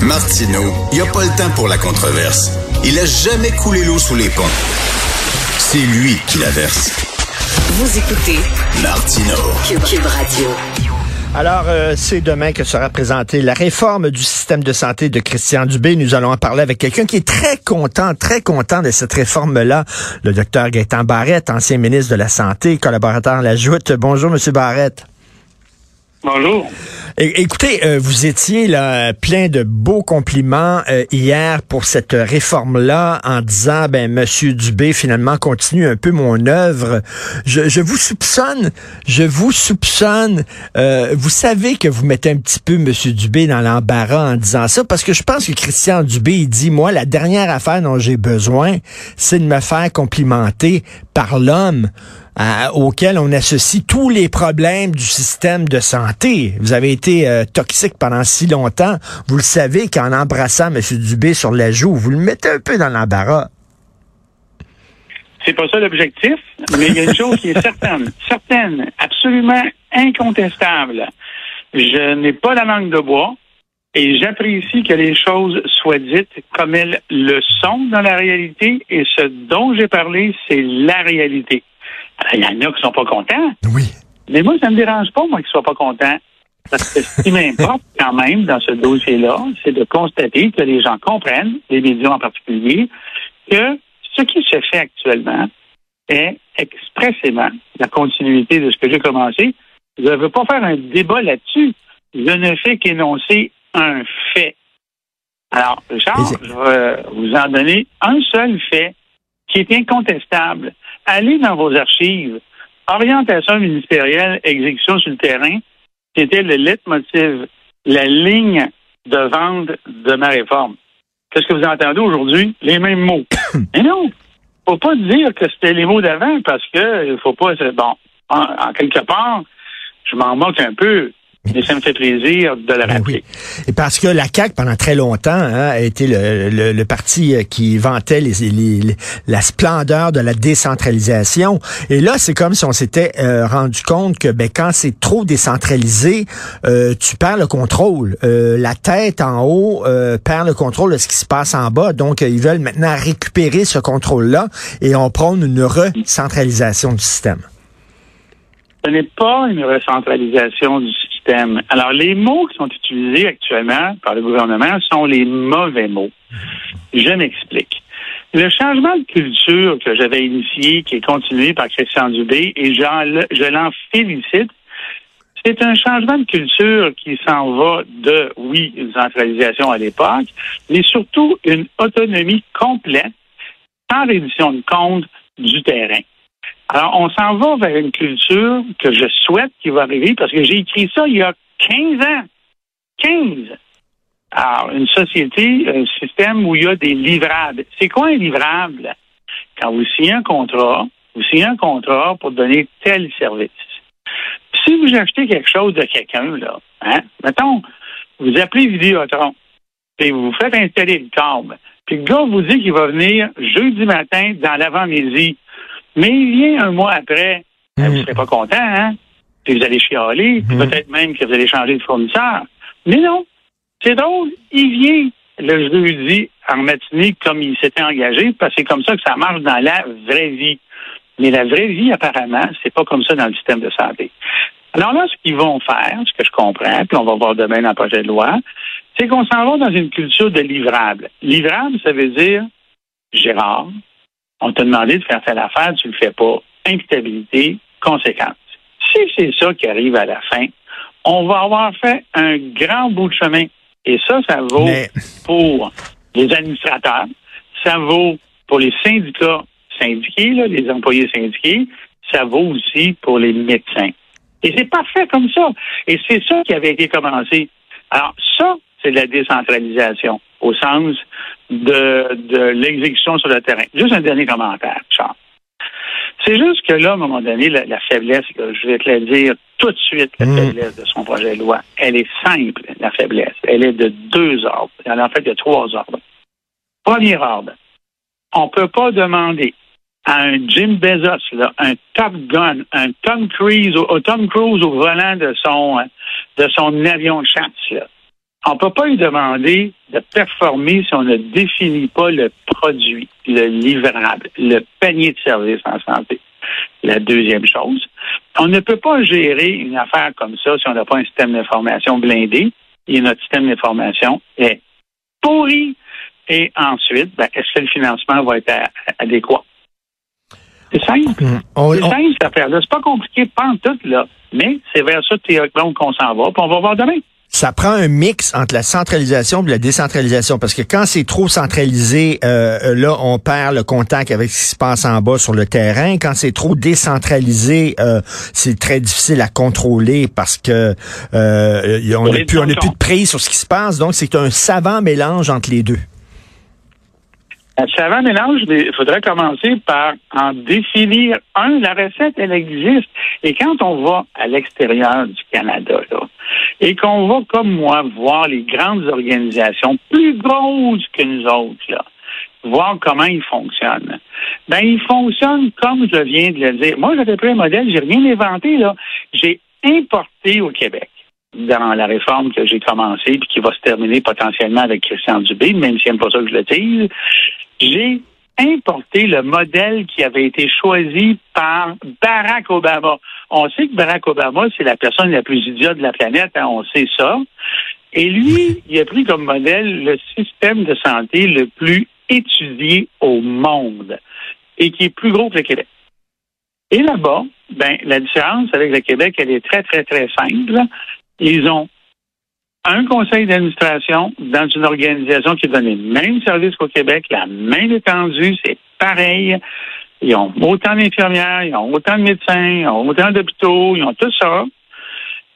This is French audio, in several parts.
Martineau, il n'y a pas le temps pour la controverse. Il a jamais coulé l'eau sous les ponts. C'est lui qui la verse. Vous écoutez Martineau, Cube Radio. Alors, c'est demain que sera présentée la réforme du système de santé de Christian Dubé. Nous allons en parler avec quelqu'un qui est très content de cette réforme-là, le docteur Gaétan Barrette, ancien ministre de la Santé, collaborateur à La Joute. Bonjour, M. Barrette. Bonjour. Écoutez, vous étiez là plein de beaux compliments hier pour cette réforme-là en disant Monsieur Dubé finalement continue un peu mon œuvre. Je vous soupçonne. Vous savez que vous mettez un petit peu Monsieur Dubé dans l'embarras en disant ça parce que je pense que Christian Dubé il dit moi la dernière affaire dont j'ai besoin c'est de me faire complimenter par l'homme auquel on associe tous les problèmes du système de santé. Vous avez été toxique pendant si longtemps. Vous le savez qu'en embrassant M. Dubé sur la joue, vous le mettez un peu dans l'embarras. C'est pas ça l'objectif, mais il y a une chose qui est certaine, absolument incontestable. Je n'ai pas la langue de bois et j'apprécie que les choses soient dites comme elles le sont dans la réalité et ce dont j'ai parlé, c'est la réalité. Il y en a qui sont pas contents. Oui. Mais moi, ça me dérange pas, moi, qu'ils soient pas contents. Parce que ce qui m'importe, quand même, dans ce dossier-là, c'est de constater que les gens comprennent, les médias en particulier, que ce qui se fait actuellement est expressément la continuité de ce que j'ai commencé. Je ne veux pas faire un débat là-dessus. Je ne fais qu'énoncer un fait. Alors, Richard, je vais vous en donner un seul fait qui est incontestable. Allez dans vos archives. Orientation ministérielle, exécution sur le terrain, c'était le leitmotiv, la ligne de vente de ma réforme. Qu'est-ce que vous entendez aujourd'hui? Les mêmes mots. Mais non, faut pas dire que c'était les mots d'avant parce que faut pas... Bon, en quelque part, je m'en moque un peu. Et ça me fait plaisir de le rappeler. Oui. Et parce que la CAQ, pendant très longtemps, a été le parti qui vantait la splendeur de la décentralisation. Et là, c'est comme si on s'était rendu compte que quand c'est trop décentralisé, tu perds le contrôle. La tête en haut perd le contrôle de ce qui se passe en bas. Donc, ils veulent maintenant récupérer ce contrôle-là et on prône une recentralisation du système. Ce n'est pas une recentralisation du système. Alors, les mots qui sont utilisés actuellement par le gouvernement sont les mauvais mots. Je m'explique. Le changement de culture que j'avais initié, qui est continué par Christian Dubé, et je l'en félicite, c'est un changement de culture qui s'en va de, oui, une centralisation à l'époque, mais surtout une autonomie complète, sans reddition de compte du terrain. Alors, on s'en va vers une culture que je souhaite qu'il va arriver parce que j'ai écrit ça il y a 15 ans. 15! Alors, une société, un système où il y a des livrables. C'est quoi un livrable? Quand vous signez un contrat pour donner tel service. Si vous achetez quelque chose de quelqu'un, là, hein, mettons, vous appelez Vidéotron et vous faites installer le câble. Puis le gars vous dit qu'il va venir jeudi matin dans l'avant-midi. Mais il vient un mois après, vous ne serez pas content, hein? Puis vous allez chialer, puis peut-être même que vous allez changer de fournisseur. Mais non, c'est drôle, il vient le jeudi en matinée comme il s'était engagé, parce que c'est comme ça que ça marche dans la vraie vie. Mais la vraie vie, apparemment, c'est pas comme ça dans le système de santé. Alors là, ce qu'ils vont faire, ce que je comprends, puis on va voir demain dans le projet de loi, c'est qu'on s'en va dans une culture de livrable. Livrable, ça veut dire, Gérard, on t'a demandé de faire telle affaire, tu le fais pas. Imputabilité, conséquence. Si c'est ça qui arrive à la fin, on va avoir fait un grand bout de chemin. Et ça vaut pour les administrateurs, ça vaut pour les syndicats syndiqués, là, les employés syndiqués, ça vaut aussi pour les médecins. Et c'est parfait comme ça. Et c'est ça qui avait été commencé. Alors ça, c'est la décentralisation au sens de l'exécution sur le terrain. Juste un dernier commentaire, Charles. C'est juste que là, à un moment donné, la faiblesse, je vais te la dire tout de suite, la faiblesse de son projet de loi, elle est simple, la faiblesse. Elle est de deux ordres. Elle est en fait de trois ordres. Premier ordre, on ne peut pas demander à un Jim Bezos, là, un Top Gun, un Tom Cruise au volant de son avion de chasse, là. On ne peut pas lui demander de performer si on ne définit pas le produit, le livrable, le panier de services en santé. La deuxième chose, on ne peut pas gérer une affaire comme ça si on n'a pas un système d'information blindé, et notre système d'information est pourri. Et ensuite, est-ce que le financement va être adéquat? C'est simple. C'est simple, cette affaire-là. C'est pas compliqué, pas en tout, là. Mais c'est vers ça qu'on s'en va, puis on va voir demain. Ça prend un mix entre la centralisation et la décentralisation, parce que quand c'est trop centralisé, là, on perd le contact avec ce qui se passe en bas sur le terrain. Quand c'est trop décentralisé, c'est très difficile à contrôler parce que on n'a plus de prise sur ce qui se passe. Donc, c'est un savant mélange entre les deux. Un savant mélange, il faudrait commencer par en définir un. La recette, elle existe. Et quand on va à l'extérieur du Canada, là, et qu'on va, comme moi, voir les grandes organisations plus grosses que nous autres, là, voir comment ils fonctionnent. Ben, ils fonctionnent comme je viens de le dire. Moi, j'avais pris un modèle, j'ai rien inventé, là. J'ai importé au Québec. Dans la réforme que j'ai commencée puis qui va se terminer potentiellement avec Christian Dubé, même s'il n'aime pas ça que je le dise, j'ai importé le modèle qui avait été choisi par Barack Obama. On sait que Barack Obama, c'est la personne la plus idiote de la planète, hein, on sait ça. Et lui, il a pris comme modèle le système de santé le plus étudié au monde et qui est plus gros que le Québec. Et là-bas, ben la différence avec le Québec, elle est très, très, très simple. Ils ont un conseil d'administration dans une organisation qui donne les mêmes services qu'au Québec, la même étendue, c'est pareil. Ils ont autant d'infirmières, ils ont autant de médecins, ils ont autant d'hôpitaux, ils ont tout ça.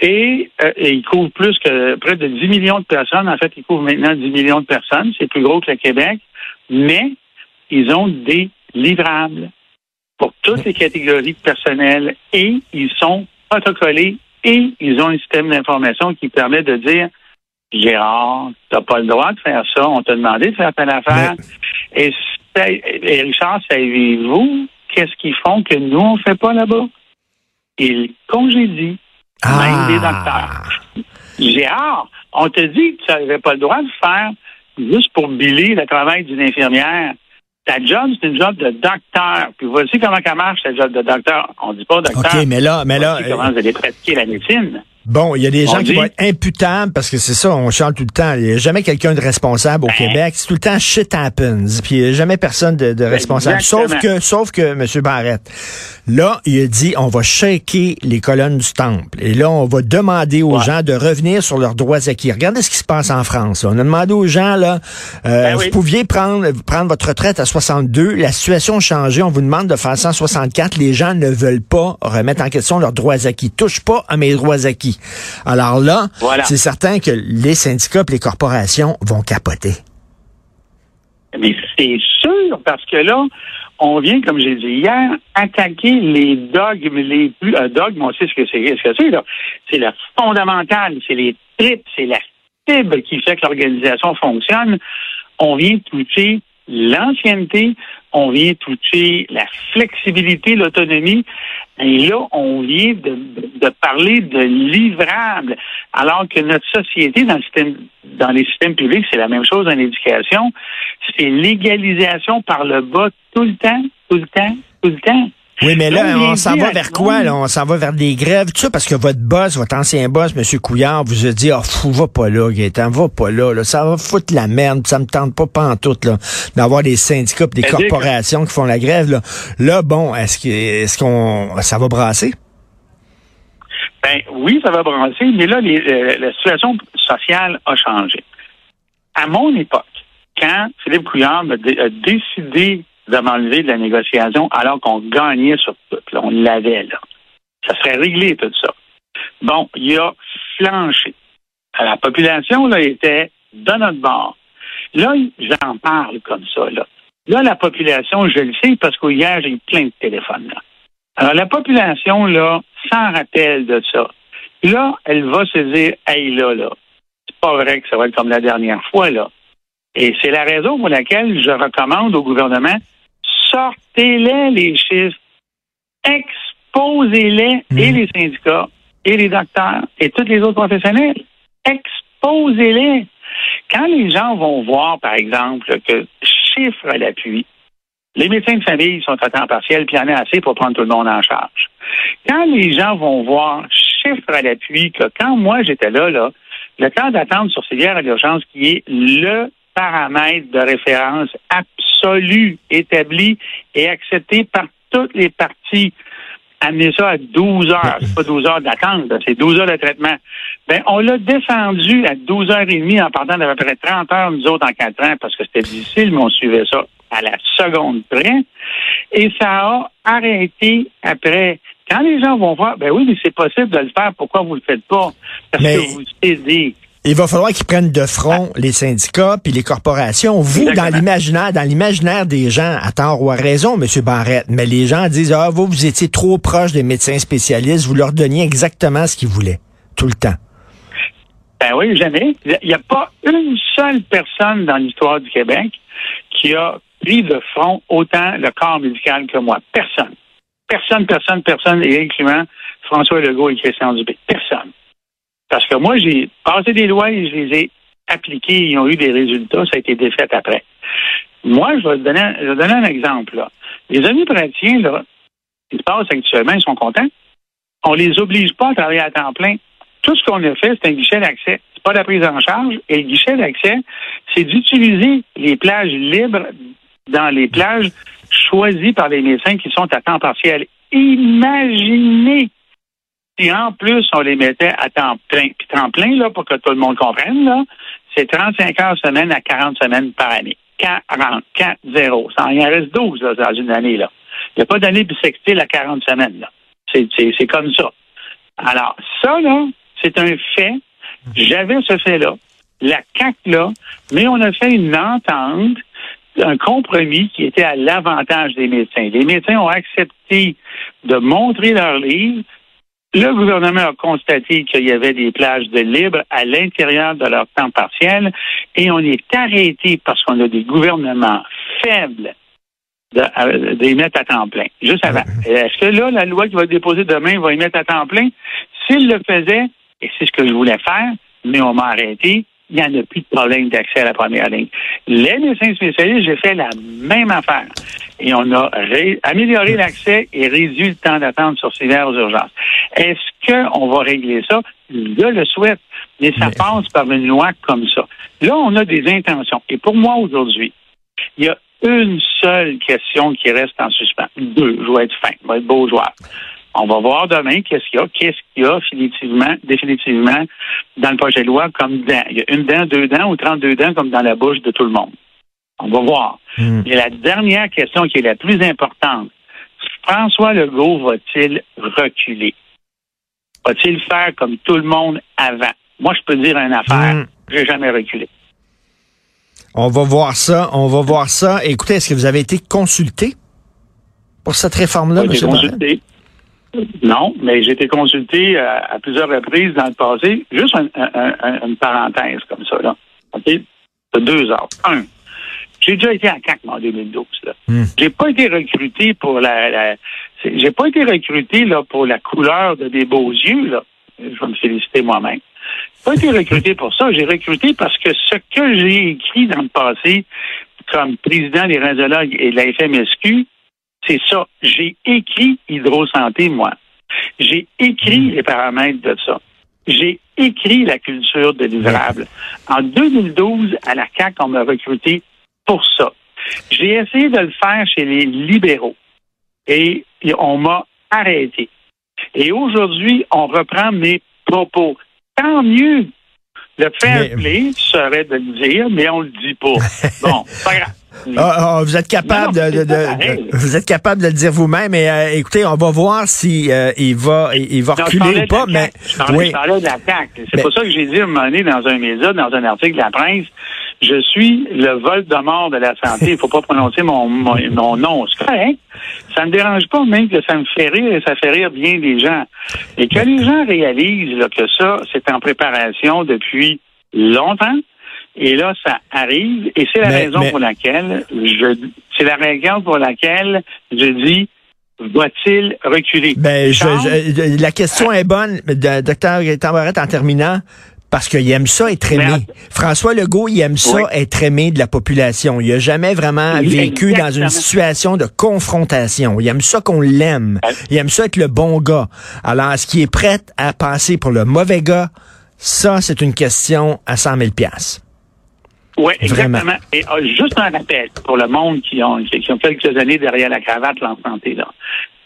Et ils couvrent plus que près de 10 millions de personnes. En fait, ils couvrent maintenant 10 millions de personnes. C'est plus gros que le Québec. Mais ils ont des livrables pour toutes les catégories de personnel et ils sont protocolés. Et ils ont un système d'information qui permet de dire « Gérard, t'as pas le droit de faire ça, on t'a demandé de faire telle affaire. Mais... » Et Richard, savez-vous qu'est-ce qu'ils font que nous, on fait pas là-bas? Ils congédient même des docteurs. « Gérard, on te dit que tu n'avais pas le droit de faire juste pour biller le travail d'une infirmière. » Ta job, c'est une job de docteur. Puis voici comment ça marche, ta job de docteur. On dit pas docteur. OK, mais là... On commence à pratiquer la médecine. Bon, il y a des gens qui vont être imputables, parce que c'est ça, on chante tout le temps. Il n'y a jamais quelqu'un de responsable au Québec. C'est tout le temps shit happens. Puis il n'y a jamais personne de responsable. Exactement. Sauf que M. Barrette, là, il a dit, on va shaker les colonnes du temple. Et là, on va demander aux gens de revenir sur leurs droits acquis. Regardez ce qui se passe en France, là. On a demandé aux gens, là, vous pouviez prendre votre retraite à 62. La situation a changé. On vous demande de faire 164. Les gens ne veulent pas remettre en question leurs droits acquis. Touche pas à mes droits acquis. Alors là, C'est certain que les syndicats et les corporations vont capoter. Mais c'est sûr, parce que là, on vient, comme j'ai dit hier, attaquer les dogmes les plus... Un dogme, on sait ce que c'est, là. C'est le fondamental, c'est les tripes, c'est la fibre qui fait que l'organisation fonctionne. On vient toucher l'ancienneté, on vient toucher la flexibilité, l'autonomie, et là, on vient de parler de livrable, alors que notre société, dans les systèmes publics, c'est la même chose en éducation, c'est l'égalisation par le bas tout le temps. Oui, mais là, on s'en va vers quoi, là? On s'en va vers des grèves, tout ça, parce que votre ancien boss, M. Couillard, vous a dit, va pas là, Gaétan, va pas là, là, ça va foutre la merde, ça me tente pas pantoute, là, d'avoir des syndicats pis des corporations qui font la grève, là. Là, bon, est-ce qu'on ça va brasser? Ben, oui, ça va brasser, mais là, la situation sociale a changé. À mon époque, quand Philippe Couillard a décidé de m'enlever de la négociation alors qu'on gagnait sur tout. Là, on l'avait, là. Ça serait réglé, tout ça. Bon, il a flanché. La population, là, était de notre bord. Là, j'en parle comme ça, là. Là, la population, je le sais, parce qu'hier, j'ai eu plein de téléphones, là. Alors, la population, là, s'en rappelle de ça. Là, elle va se dire, hey, là, c'est pas vrai que ça va être comme la dernière fois, là. Et c'est la raison pour laquelle je recommande au gouvernement, sortez-les, les chiffres, exposez-les, et les syndicats, et les docteurs, et tous les autres professionnels. Exposez-les. Quand les gens vont voir, par exemple, que chiffres à l'appui, les médecins de famille sont à temps partiel, puis il y en a assez pour prendre tout le monde en charge. Quand les gens vont voir chiffres à l'appui, que quand moi j'étais là, le temps d'attente sur civière à l'urgence, qui est le paramètre de référence absolu, établi et accepté par toutes les parties, amener ça à 12 heures, c'est pas 12 heures d'attente, c'est 12 heures de traitement. Ben, on l'a descendu à 12h30 en partant d'à peu près 30 heures, nous autres, en 4 ans, parce que c'était difficile, mais on suivait ça à la seconde près. Et ça a arrêté après. Quand les gens vont voir, ben oui, mais c'est possible de le faire, pourquoi vous le faites pas? Parce que vous cédez. Il va falloir qu'ils prennent de front les syndicats puis les corporations. Vous, exactement, dans l'imaginaire des gens, à tort ou à raison, M. Barrette, mais les gens disent, ah, vous étiez trop proche des médecins spécialistes, vous leur donniez exactement ce qu'ils voulaient, tout le temps. Ben oui, jamais. Il n'y a pas une seule personne dans l'histoire du Québec qui a pris de front autant le corps médical que moi. Personne, et incluant François Legault et Christian Dubé. Personne. Parce que moi, j'ai passé des lois et je les ai appliquées. Ils ont eu des résultats. Ça a été défait après. Moi, je vais donner un exemple, là. Les omnipraticiens, là, ils passent actuellement, ils sont contents. On les oblige pas à travailler à temps plein. Tout ce qu'on a fait, c'est un guichet d'accès. C'est pas la prise en charge. Et le guichet d'accès, c'est d'utiliser les plages libres dans les plages choisies par les médecins qui sont à temps partiel. Imaginez! Et en plus, on les mettait à temps plein. Puis temps plein, là, pour que tout le monde comprenne, là, c'est 35 heures semaine à 40 semaines par année. 40. Il en reste 12 là, dans une année, là. Il n'y a pas d'année bissextile à 40 semaines, là. C'est comme ça. Alors, ça, là, c'est un fait. J'avais ce fait-là. La CAQ, là. Mais on a fait une entente, un compromis qui était à l'avantage des médecins. Les médecins ont accepté de montrer leur livre. Le gouvernement a constaté qu'il y avait des plages de libre à l'intérieur de leur temps partiel et on est arrêté parce qu'on a des gouvernements faibles de les mettre à temps plein. Juste avant. Est-ce que là, la loi qui va être déposée demain va les mettre à temps plein? S'ils le faisaient, et c'est ce que je voulais faire, mais on m'a arrêté, il n'y en a plus de problème d'accès à la première ligne. Les médecins spécialistes, j'ai fait la même affaire. Et on a amélioré l'accès et réduit le temps d'attente sur sévères aux urgences. Est-ce qu'on va régler ça? Je le souhaite, mais ça passe par une loi comme ça. Là, on a des intentions. Et pour moi, aujourd'hui, il y a une seule question qui reste en suspens. Deux, je vais être fin, je vais être beau joueur. On va voir demain qu'est-ce qu'il y a définitivement dans le projet de loi comme dents. Il y a une dent, deux dents ou 32 dents comme dans la bouche de tout le monde. On va voir. Et la dernière question qui est la plus importante, François Legault va-t-il reculer? Va-t-il faire comme tout le monde avant? Moi, je peux dire une affaire, j'ai jamais reculé. On va voir ça. Écoutez, est-ce que vous avez été consulté pour cette réforme-là, M. Barrette? Non, mais j'ai été consulté à plusieurs reprises dans le passé. Juste une parenthèse comme ça, là. OK? De deux heures. Un, j'ai déjà été à CAQ en 2012, là. J'ai pas été recruté pour la couleur de des beaux yeux, là. Je vais me féliciter moi-même. J'ai pas été recruté pour ça. J'ai recruté parce que ce que j'ai écrit dans le passé comme président des radiologues et de la FMSQ, c'est ça. J'ai écrit Hydro-Santé, moi. J'ai écrit les paramètres de ça. J'ai écrit la culture de livrable. En 2012, à la CAQ, on m'a recruté pour ça. J'ai essayé de le faire chez les libéraux. Et on m'a arrêté. Et aujourd'hui, on reprend mes propos. Tant mieux. Le fair play serait de le dire, mais on le dit pas. Bon, c'est pas grave. Vous êtes capable vous êtes capable de le dire vous-même. Et écoutez, on va voir si il va reculer ou pas. Mais je parlais de la CAQ. C'est pour ça que j'ai dit à un moment donné dans un média, dans un article de la presse, je suis le Voldemort de la santé. Il faut pas prononcer mon nom. C'est correct. Ça me dérange pas, même que ça me fait rire et ça fait rire bien des gens. Et que les gens réalisent là, que ça, c'est en préparation depuis longtemps. Et là, ça arrive. Et c'est la raison pour laquelle je dis... Doit-il reculer? Ben, la question est bonne, Dr. Gaétan Barrette, en terminant, parce qu'il aime ça être aimé. François Legault, il aime ça être aimé de la population. Il n'a jamais vraiment vécu dans une situation de confrontation. Il aime ça qu'on l'aime. Il aime ça être le bon gars. Alors, est-ce qu'il est prêt à passer pour le mauvais gars? Ça, c'est une question à 100 000 $. Oui, exactement. Vraiment. Et juste un rappel pour le monde qui ont quelques années derrière la cravate, l'en santé, là.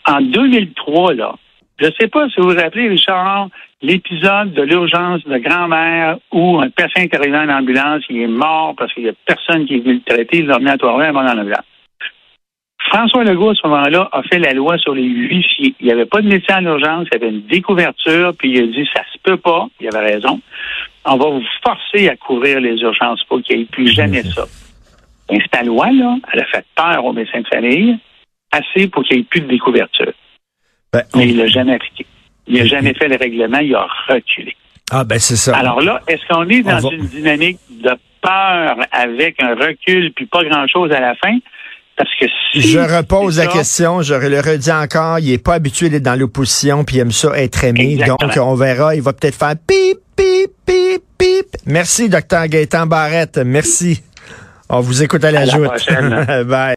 En 2003, là, je ne sais pas si vous vous rappelez, Richard, l'épisode de l'urgence de grand-mère où un patient est arrivé en ambulance, il est mort parce qu'il n'y a personne qui est venu le traiter, il l'a emmené à Trois-Rivières avant l'ambulance. François Legault, à ce moment-là, a fait la loi sur les huissiers. Il n'y avait pas de médecin en urgence, il y avait une découverture, puis il a dit, ça se peut pas, il avait raison. On va vous forcer à couvrir les urgences pour qu'il n'y ait plus jamais ça. Et cette loi-là, elle a fait peur aux médecins de famille, assez pour qu'il n'y ait plus de découverture. Mais il ne l'a jamais appliqué. Il n'a jamais fait le règlement, il a reculé. Ah, ben c'est ça. Alors là, est-ce qu'on est dans une dynamique de peur avec un recul puis pas grand-chose à la fin? Parce que si je repose la question, je le redis encore, il n'est pas habitué d'être dans l'opposition puis il aime ça être aimé. Exactement. Donc, on verra, il va peut-être faire pip, pip, pip, pip. Merci, Dr. Gaétan Barrette. Merci. On vous écoute à la joute. À la prochaine. Bye.